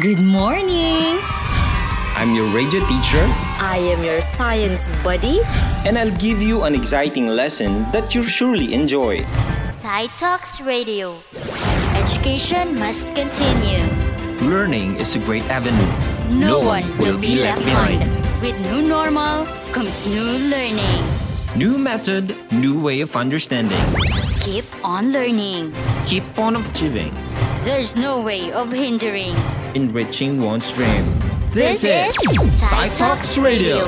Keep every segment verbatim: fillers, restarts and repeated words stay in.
Good morning! I'm your radio teacher. I am your science buddy. And I'll give you an exciting lesson that you'll surely enjoy. SciTalks Radio. Education must continue. Learning is a great avenue. No, no one will, will be left behind. behind. With new normal comes new learning. New method, new way of understanding. Keep on learning. Keep on achieving. There's no way of hindering. Enriching one's dream. This, this is SciTalks Radio,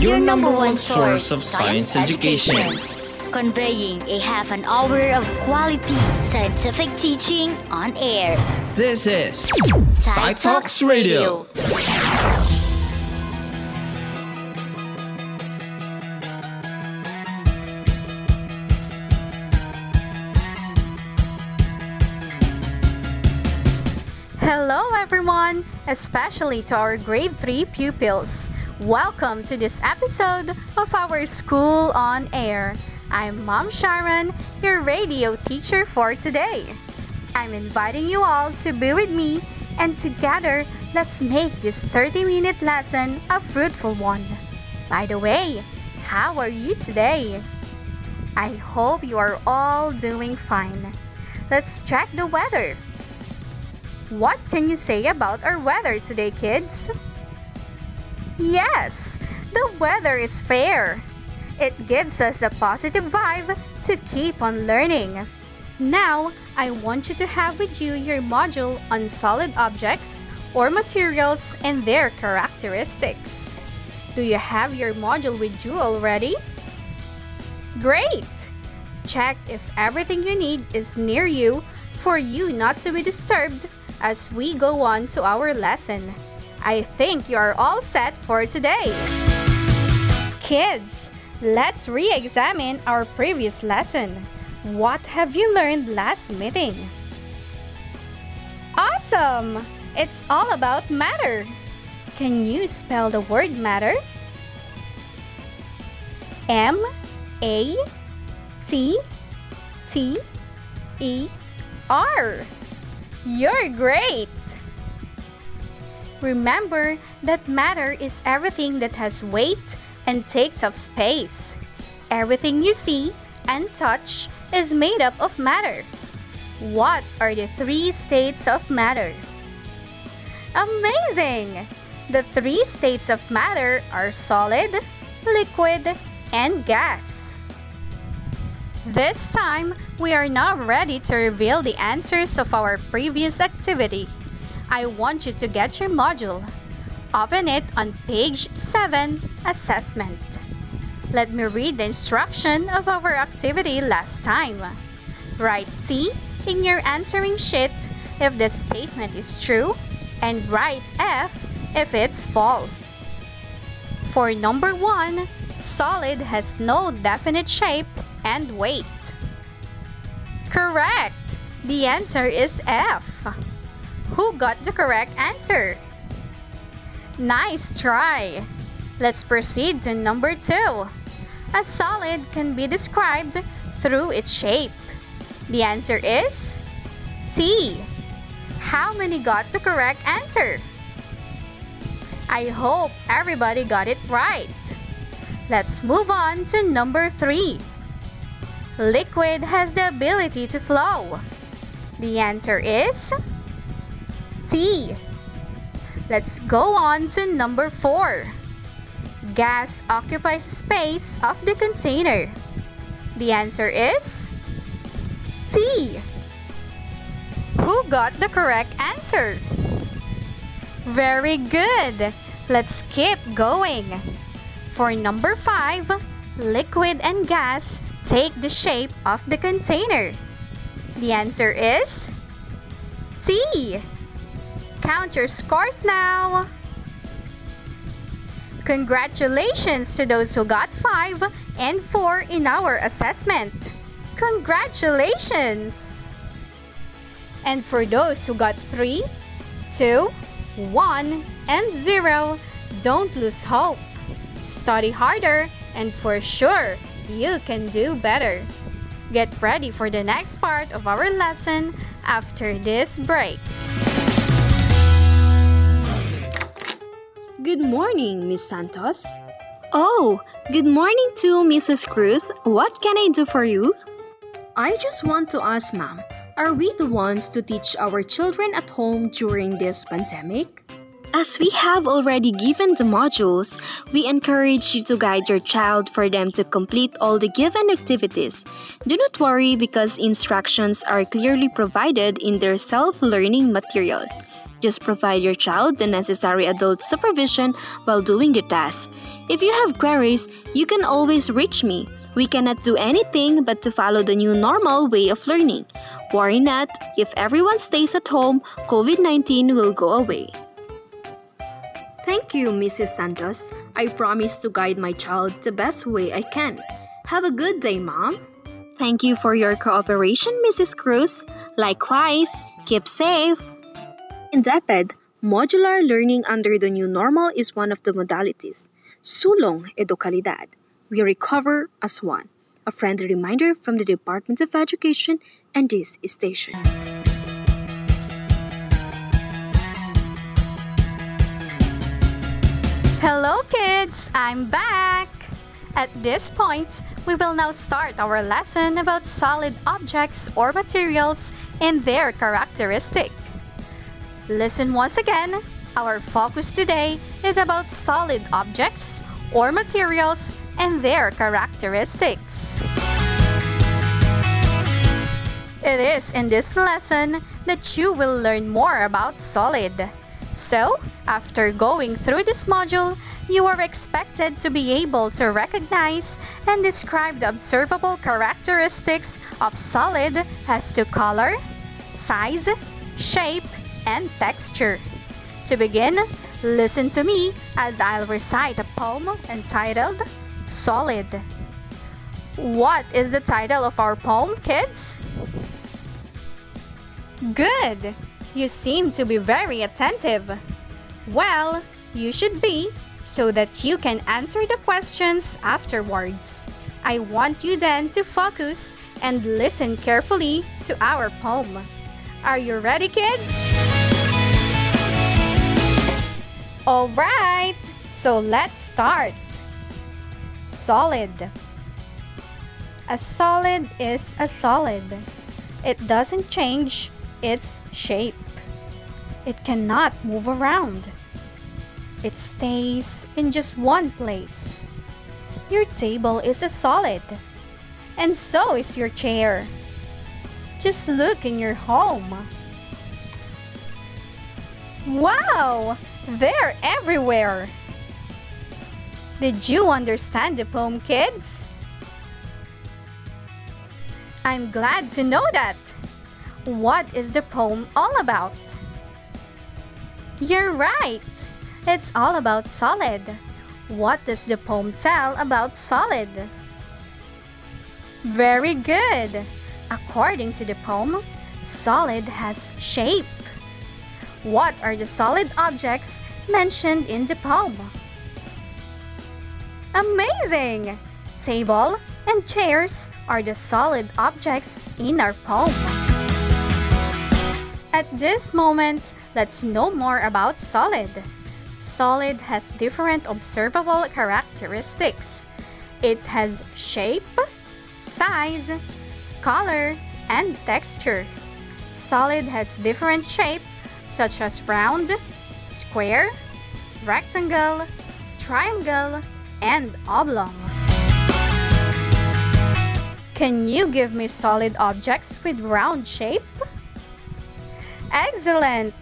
your number one source of science education. Conveying a half an hour of quality scientific teaching on air. This is SciTalks Radio. Hello everyone, especially to our grade three pupils. Welcome to this episode of our School on Air. I'm Mom Sharon, your radio teacher for today. I'm inviting you all to be with me, and together, let's make this thirty-minute lesson a fruitful one. By the way, how are you today? I hope you are all doing fine. Let's check the weather. What can you say about our weather today, kids? Yes, the weather is fair. It gives us a positive vibe to keep on learning. Now, I want you to have with you your module on solid objects or materials and their characteristics. Do you have your module with you already? Great! Check if everything you need is near you for you not to be disturbed as we go on to our lesson. I think you are all set for today. Kids, let's re-examine our previous lesson. What have you learned last meeting? Awesome! It's all about matter. Can you spell the word matter? M A T T E R. You're great! Remember that matter is everything that has weight and takes up space. Everything you see and touch is made up of matter. What are the three states of matter? Amazing! The three states of matter are solid, liquid, and gas. This time, we are now ready to reveal the answers of our previous activity. I want you to get your module. Open it on page seven, Assessment. Let me read the instruction of our activity last time. Write T in your answering sheet if the statement is true, and write F if it's false. For number one, solid has no definite shape and weight. Correct! The answer is F. Who got the correct answer? Nice try! Let's proceed to number two. A solid can be described through its shape. The answer is T. How many got the correct answer? I hope everybody got it right. Let's move on to number three. Liquid has the ability to flow. The answer is T. Let's go on to number four. Gas occupies space of the container. The answer is T. Who got the correct answer? Very good! Let's keep going. For number five, liquid and gas take the shape of the container. The answer is T. Count your scores now. Congratulations to those who got five and four in our assessment. Congratulations! And for those who got three, two, one, and zero, don't lose hope. Study harder, and for sure, you can do better. Get ready for the next part of our lesson after this break. Good morning, Miss Santos. Oh, good morning to Missus Cruz. What can I do for you? I just want to ask, ma'am, are we the ones to teach our children at home during this pandemic? As we have already given the modules, we encourage you to guide your child for them to complete all the given activities. Do not worry because instructions are clearly provided in their self-learning materials. Just provide your child the necessary adult supervision while doing the task. If you have queries, you can always reach me. We cannot do anything but to follow the new normal way of learning. Worry not, if everyone stays at home, COVID nineteen will go away. Thank you, Missus Santos. I promise to guide my child the best way I can. Have a good day, Mom. Thank you for your cooperation, Missus Cruz. Likewise, keep safe. In DepEd, modular learning under the new normal is one of the modalities. Sulong Edukalidad. We recover as one. A friendly reminder from the Department of Education and this station. Hello kids! I'm back! At this point, we will now start our lesson about solid objects or materials and their characteristic. Listen once again, our focus today is about solid objects or materials and their characteristics. It is in this lesson that you will learn more about solid. So, after going through this module, you are expected to be able to recognize and describe the observable characteristics of solid as to color, size, shape, and texture. To begin, listen to me as I'll recite a poem entitled Solid. What is the title of our poem, kids? Good! You seem to be very attentive. Well, you should be, so that you can answer the questions afterwards. I want you then to focus and listen carefully to our poem. Are you ready, kids? Alright, so let's start. Solid. A solid is a solid. It doesn't change its shape. It cannot move around. It stays in just one place. Your table is a solid, and so is your chair. Just look in your home. Wow! They're everywhere! Did you understand the poem, kids? I'm glad to know that. What is the poem all about? You're right! It's all about solid. What does the poem tell about solid? Very good! According to the poem, solid has shape. What are the solid objects mentioned in the poem? Amazing! Table and chairs are the solid objects in our poem. At this moment, let's know more about solid. Solid has different observable characteristics. It has shape, size, color, and texture. Solid has different shapes such as round, square, rectangle, triangle, and oblong. Can you give me solid objects with round shape? Excellent!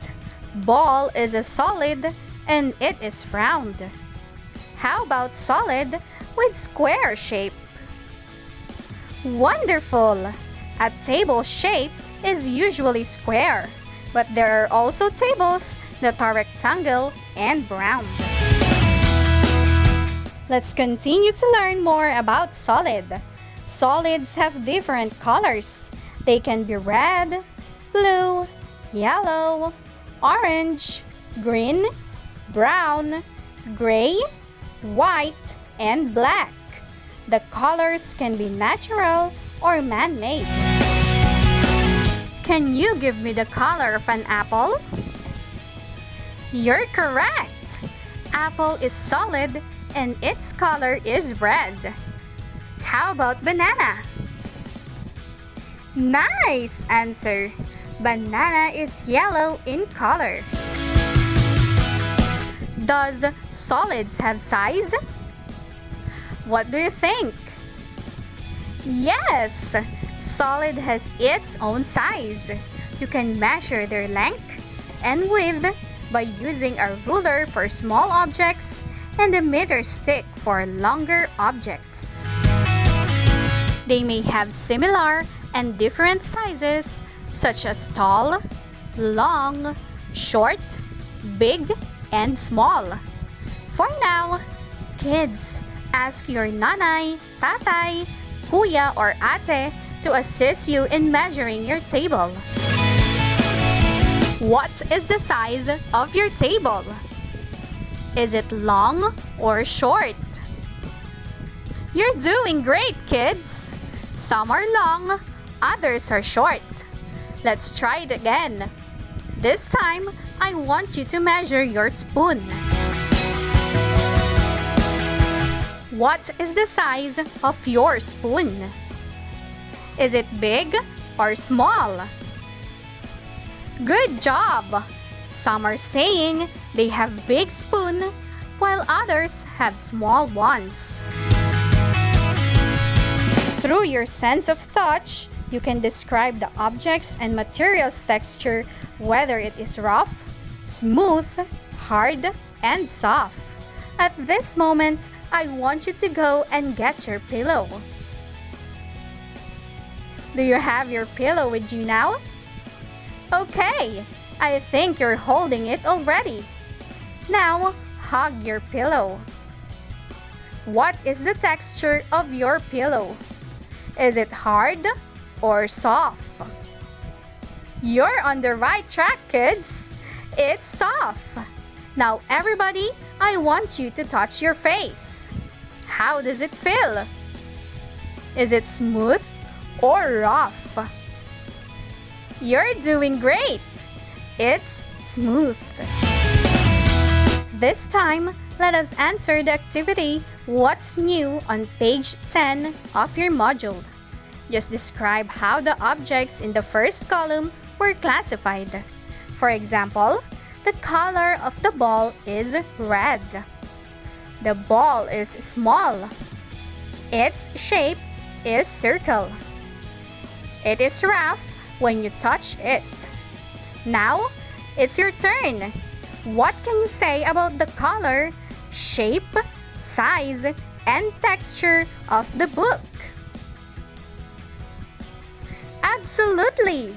Ball is a solid and it is round. How about solid with square shape? Wonderful! A table shape is usually square, but there are also tables that are rectangle and round. Let's continue to learn more about solid. Solids have different colors. They can be red, blue, yellow, orange, green, brown, gray, white, and black. The colors can be natural or man-made. Can you give me the color of an apple? You're correct! apple is solid and its color is red. How about banana? Nice answer! Banana is yellow in color. Does solids have size? What do you think? Yes! Solid has its own size. You can measure their length and width by using a ruler for small objects and a meter stick for longer objects. They may have similar and different sizes such as tall, long, short, big, and small. For now, kids, ask your nanay, tatay, kuya, or ate to assist you in measuring your table. What is the size of your table? Is it long or short? You're doing great, kids! Some are long, others are short. Let's try it again. This time, I want you to measure your spoon. What is the size of your spoon? Is it big or small? Good job! Some are saying they have big spoon, while others have small ones. Through your sense of touch, you can describe the objects and materials' texture, whether it is rough, smooth, hard, and soft. At this moment, I want you to go and get your pillow. Do you have your pillow with you now? Okay, I think you're holding it already. Now, hug your pillow. What is the texture of your pillow? Is it hard or soft? You're on the right track, kids. It's soft. Now, everybody, I want you to touch your face. How does it feel? Is it smooth or rough? You're doing great. It's smooth. This time, let us answer the activity "What's New" on page ten of your module. Just describe how the objects in the first column were classified. For example, the color of the ball is red. The ball is small. Its shape is circle. It is rough when you touch it. Now, it's your turn. What can you say about the color, shape, size, and texture of the book? Absolutely!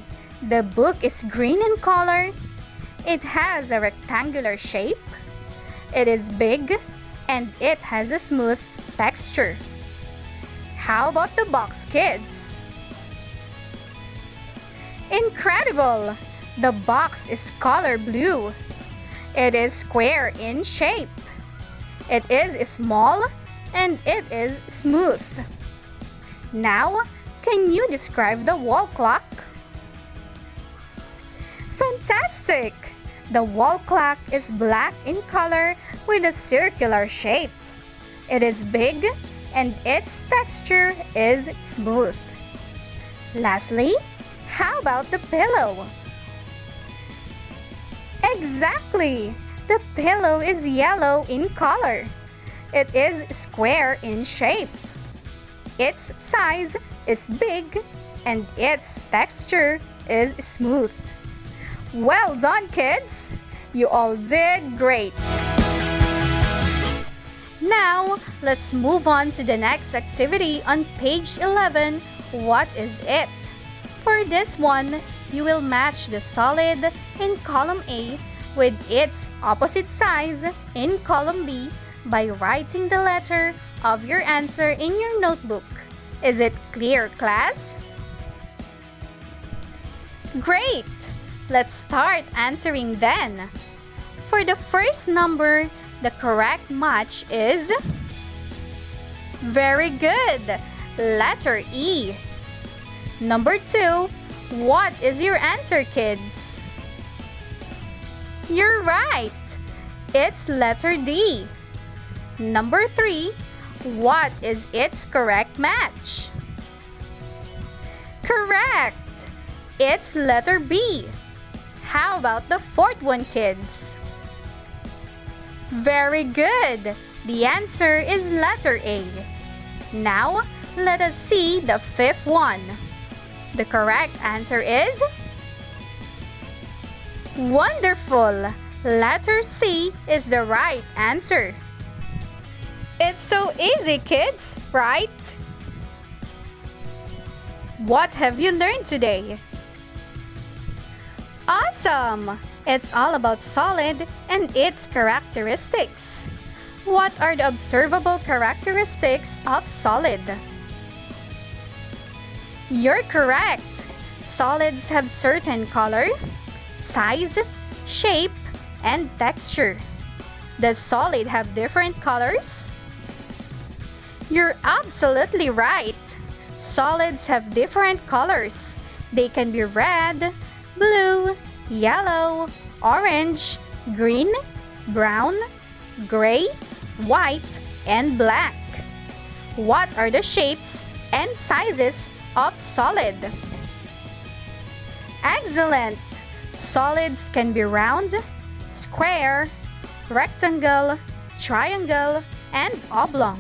The book is green in color. It has a rectangular shape. It is big and it has a smooth texture. How about the box, kids? Incredible! The box is color blue. It is square in shape. It is small and it is smooth. Now, can you describe the wall clock? Fantastic! The wall clock is black in color with a circular shape. It is big and its texture is smooth. Lastly, how about the pillow? Exactly! The pillow is yellow in color. It is square in shape. Its size is big and its texture is smooth. Well done, kids! You all did great! Now, let's move on to the next activity on page eleven, What is it? For this one, you will match the solid in column A with its opposite size in column B by writing the letter of your answer in your notebook. Is it clear, class? Great! Let's start answering then. For the first number, the correct match is... Very good! Letter E. Number two, what is your answer, kids? You're right! It's letter D. Number three, what is its correct match? Correct! It's letter B. How about the fourth one, kids? Very good! The answer is letter A. Now, let us see the fifth one. The correct answer is... Wonderful! Letter C is the right answer. It's so easy, kids, right? What have you learned today? Awesome! It's all about solid and its characteristics. What are the observable characteristics of solid? You're correct! Solids have certain color, size, shape, and texture. Does solid have different colors? You're absolutely right! Solids have different colors. They can be red, blue, yellow, orange, green, brown, gray, white, and black. What are the shapes and sizes of solid? Excellent! Solids can be round, square, rectangle, triangle, and oblong.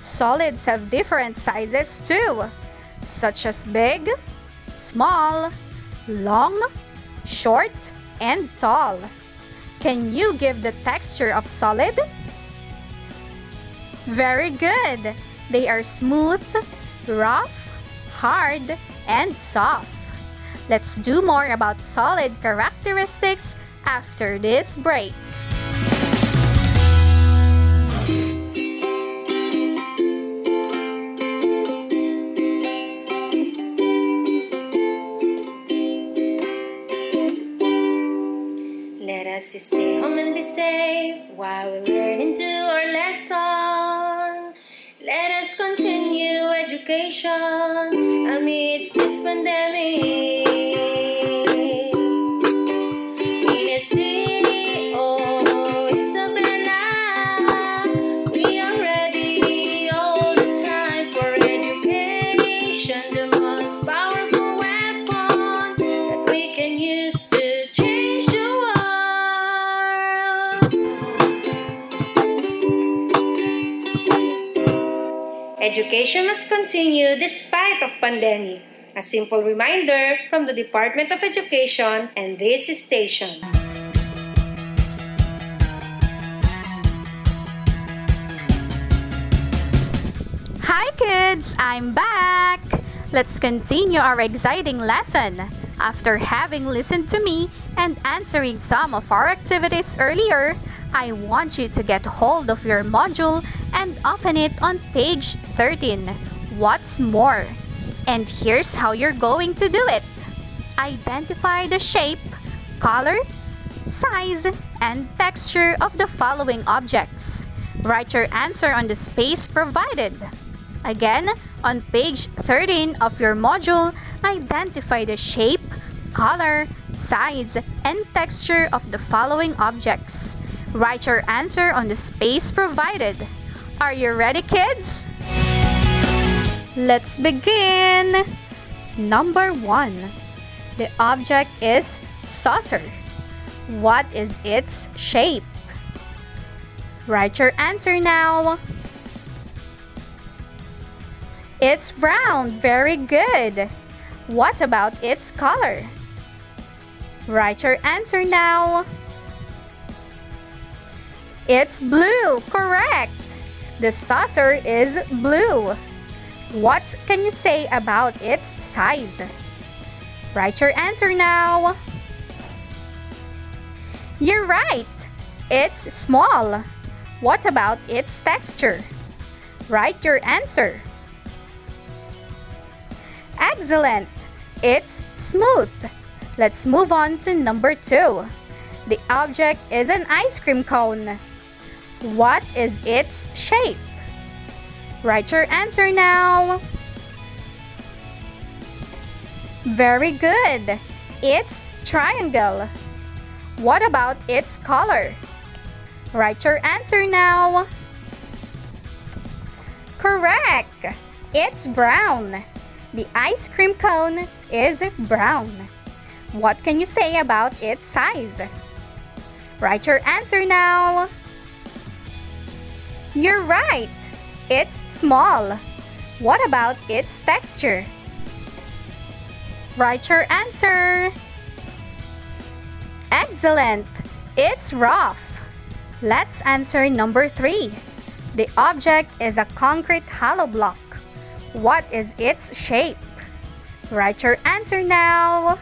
Solids have different sizes too, such as big, small, long, short, and tall. Can you give the texture of solid? Very good! They are smooth, rough, hard, and soft. Let's do more about solid characteristics after this break. Let us stay home and be safe while we learn and do our lesson. Let us continue education amidst this pandemic. Education must continue despite of pandemic. A simple reminder from the Department of Education and this station. Hi kids, I'm back! Let's continue our exciting lesson. After having listened to me and answering some of our activities earlier, I want you to get hold of your module and open it on page thirteen. What's more? And here's how you're going to do it. Identify the shape, color, size, and texture of the following objects. Write your answer on the space provided. Again, on page thirteen of your module, identify the shape, color, size, and texture of the following objects. Write your answer on the space provided. Are you ready, kids? Let's begin! Number one. The object is saucer. What is its shape? Write your answer now. It's round. Very good. What about its color? Write your answer now. It's blue, correct! The saucer is blue. What can you say about its size? Write your answer now. You're right! It's small. What about its texture? Write your answer. Excellent! It's smooth. Let's move on to number two. The object is an ice cream cone. What is its shape? Write your answer now. Very good. It's triangle. What about its color? Write your answer now. Correct! It's brown. The ice cream cone is brown. What can you say about its size? Write your answer now. You're right. It's small. What about its texture? Write your answer. Excellent. It's rough. Let's answer number three. The object is a concrete hollow block. What is its shape? Write your answer now.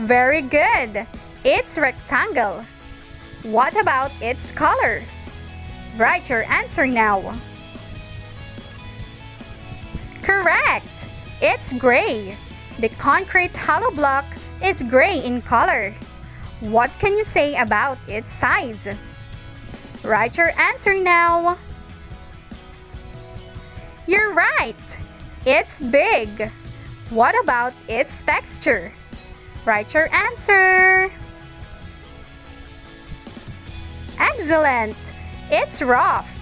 Very good. It's rectangle. What about its color? Write your answer now. Correct. It's gray. The concrete hollow block is gray in color. What can you say about its size? Write your answer now. You're right. It's big. What about its texture? Write your answer. Excellent. It's rough.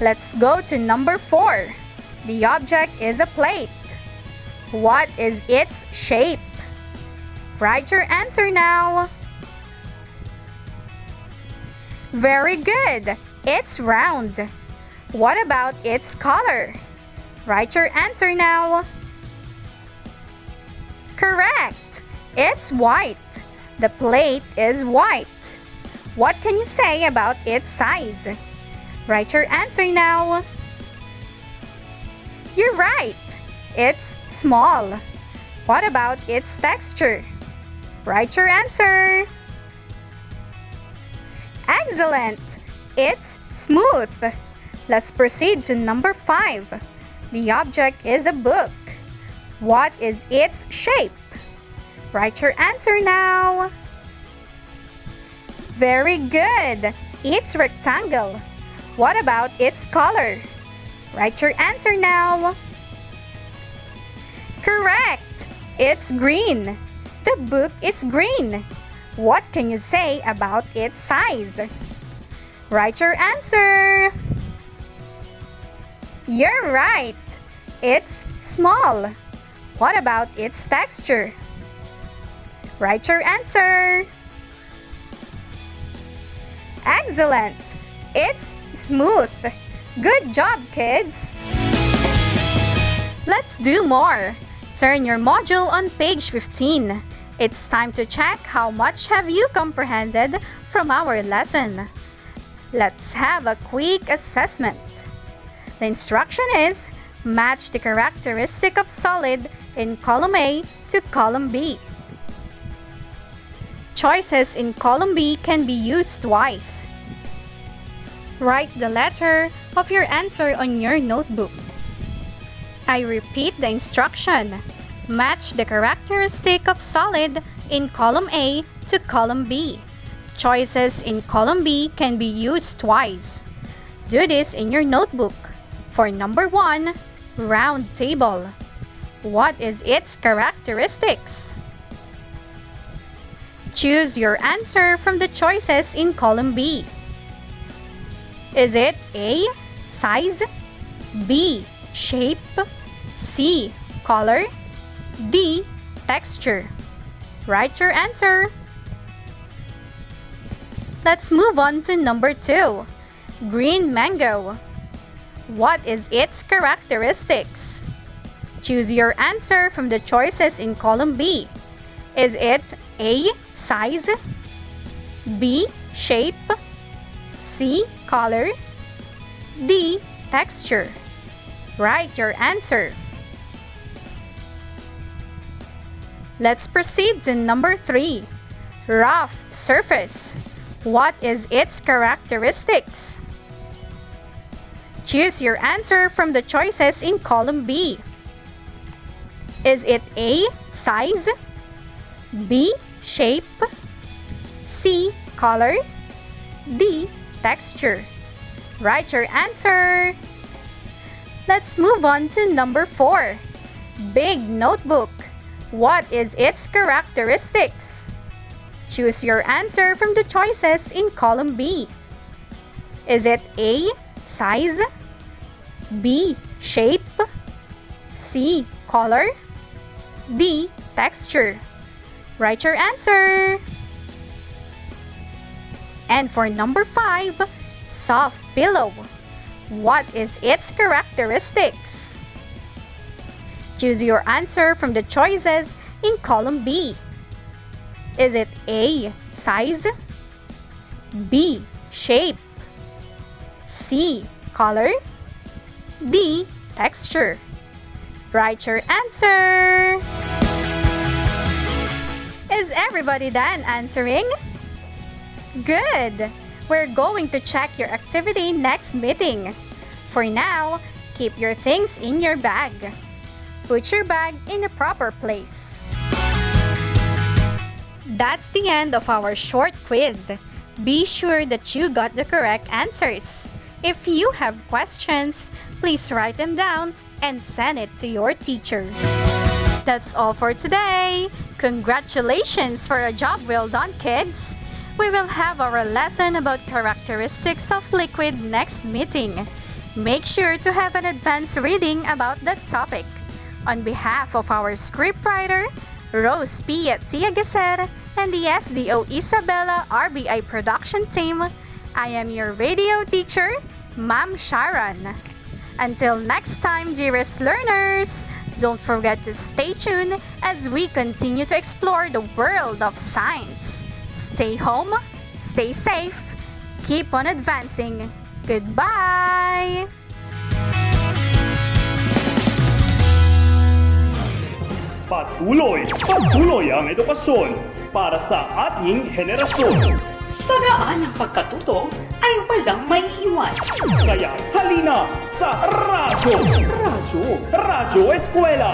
Let's go to number four. The object is a plate. What is its shape? Write your answer now. Very good. It's round. What about its color? Write your answer now. Correct. It's white. The plate is white. What can you say about its size? Write your answer now. You're right. It's small. What about its texture? Write your answer. Excellent. It's smooth. Let's proceed to number five. The object is a book. What is its shape? Write your answer now. Very good. It's rectangle. What about its color? Write your answer now. Correct. It's green. The book is green. What can you say about its size? Write your answer. You're right. It's small. What about its texture? Write your answer. Excellent! It's smooth! Good job, kids! Let's do more! Turn your module on page fifteen. It's time to check how much have you comprehended from our lesson. Let's have a quick assessment. The instruction is, match the characteristic of solid in column A to column B. Choices in column B can be used twice. Write the letter of your answer on your notebook. I repeat the instruction. Match the characteristic of solid in column A to column B. Choices in column B can be used twice. Do this in your notebook. For number one, round table. What is its characteristics? Choose your answer from the choices in column B. Is it A, size, B, shape, C, color, D, texture? Write your answer. Let's move on to number two. Green mango. What is its characteristics? Choose your answer from the choices in column B. Is it A, size, B, shape, C, color, D, texture? Write your answer. Let's proceed to number three. Rough surface. What is its characteristics? Choose your answer from the choices in column B. Is it A, size, B, shape, C, color, D, texture? Write your answer. Let's move on to number four. Big notebook. What is its characteristics? Choose your answer from the choices in column B. Is it A, size, B, shape, C, color, D, texture? Write your answer. And for number five, soft pillow. What is its characteristics? Choose your answer from the choices in column B. Is it A, size, B, shape, C, color, D, texture? Write your answer. Is everybody done answering? Good! We're going to check your activity next meeting. For now, keep your things in your bag. Put your bag in the proper place. That's the end of our short quiz. Be sure that you got the correct answers. If you have questions, please write them down and send it to your teacher. That's all for today. Congratulations for a job well done, kids! We will have our lesson about characteristics of liquid next meeting. Make sure to have an advanced reading about that topic. On behalf of our scriptwriter, Rose P. at Tiagaser, and the S D O Isabella R B I production team, I am your radio teacher, Ma'am Sharon. Until next time, dearest learners, don't forget to stay tuned as we continue to explore the world of science. Stay home, stay safe, keep on advancing. Goodbye! Patuloy, patuloy ang edukasyon para sa ating henerasyon. Sagaan ng pagkatuto ay walang may iwan. Kaya halina sa Radyo! Radyo! Radyo Eskwela!